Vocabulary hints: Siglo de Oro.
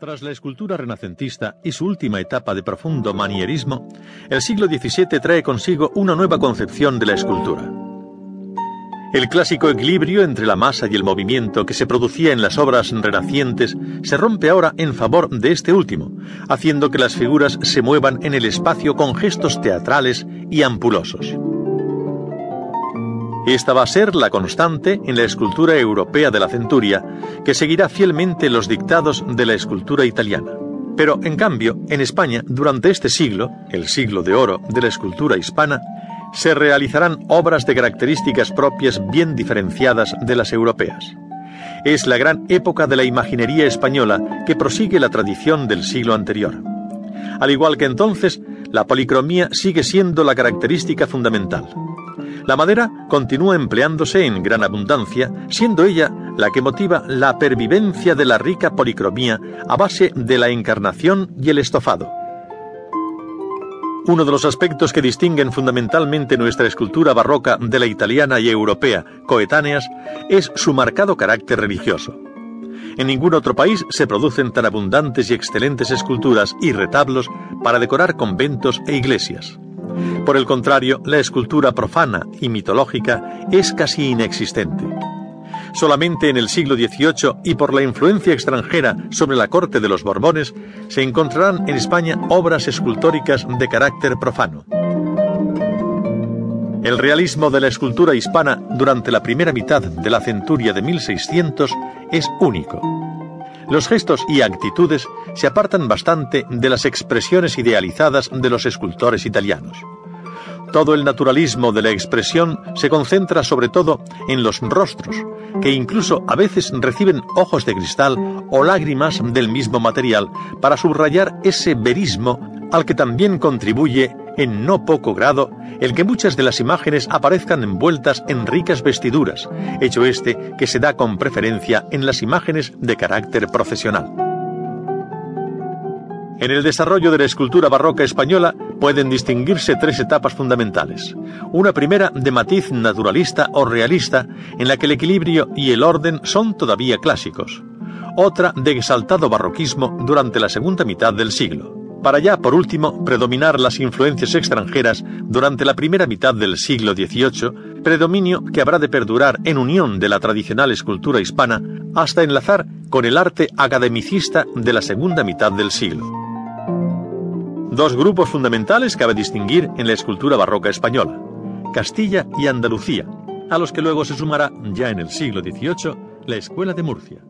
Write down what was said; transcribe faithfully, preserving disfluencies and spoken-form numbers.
Tras la escultura renacentista y su última etapa de profundo manierismo, el siglo diecisiete trae consigo una nueva concepción de la escultura. El clásico equilibrio entre la masa y el movimiento que se producía en las obras renacientes se rompe ahora en favor de este último, haciendo que las figuras se muevan en el espacio con gestos teatrales y ampulosos. Esta va a ser la constante en la escultura europea de la centuria, que seguirá fielmente los dictados de la escultura italiana. Pero, en cambio, en España, durante este siglo, el siglo de oro de la escultura hispana, se realizarán obras de características propias bien diferenciadas de las europeas. Es la gran época de la imaginería española que prosigue la tradición del siglo anterior. Al igual que entonces, la policromía sigue siendo la característica fundamental. La madera continúa empleándose en gran abundancia, siendo ella la que motiva la pervivencia de la rica policromía a base de la encarnación y el estofado. Uno de los aspectos que distinguen fundamentalmente nuestra escultura barroca de la italiana y europea coetáneas es su marcado carácter religioso. En ningún otro país se producen tan abundantes y excelentes esculturas y retablos para decorar conventos e iglesias. Por el contrario, la escultura profana y mitológica es casi inexistente. Solamente en el siglo dieciocho y por la influencia extranjera sobre la corte de los Borbones se encontrarán en España obras escultóricas de carácter profano. El realismo de la escultura hispana durante la primera mitad de la centuria de mil seiscientos es único. Los gestos y actitudes se apartan bastante de las expresiones idealizadas de los escultores italianos. Todo el naturalismo de la expresión se concentra sobre todo en los rostros, que incluso a veces reciben ojos de cristal o lágrimas del mismo material para subrayar ese verismo al que también contribuye, en no poco grado, el que muchas de las imágenes aparezcan envueltas en ricas vestiduras, hecho este que se da con preferencia en las imágenes de carácter procesional. En el desarrollo de la escultura barroca española pueden distinguirse tres etapas fundamentales. Una primera de matiz naturalista o realista, en la que el equilibrio y el orden son todavía clásicos. Otra de exaltado barroquismo durante la segunda mitad del siglo. Para ya, por último, predominar las influencias extranjeras durante la primera mitad del siglo dieciocho, predominio que habrá de perdurar en unión de la tradicional escultura hispana hasta enlazar con el arte academicista de la segunda mitad del siglo. Dos grupos fundamentales cabe distinguir en la escultura barroca española: Castilla y Andalucía, a los que luego se sumará, ya en el siglo dieciocho, la Escuela de Murcia.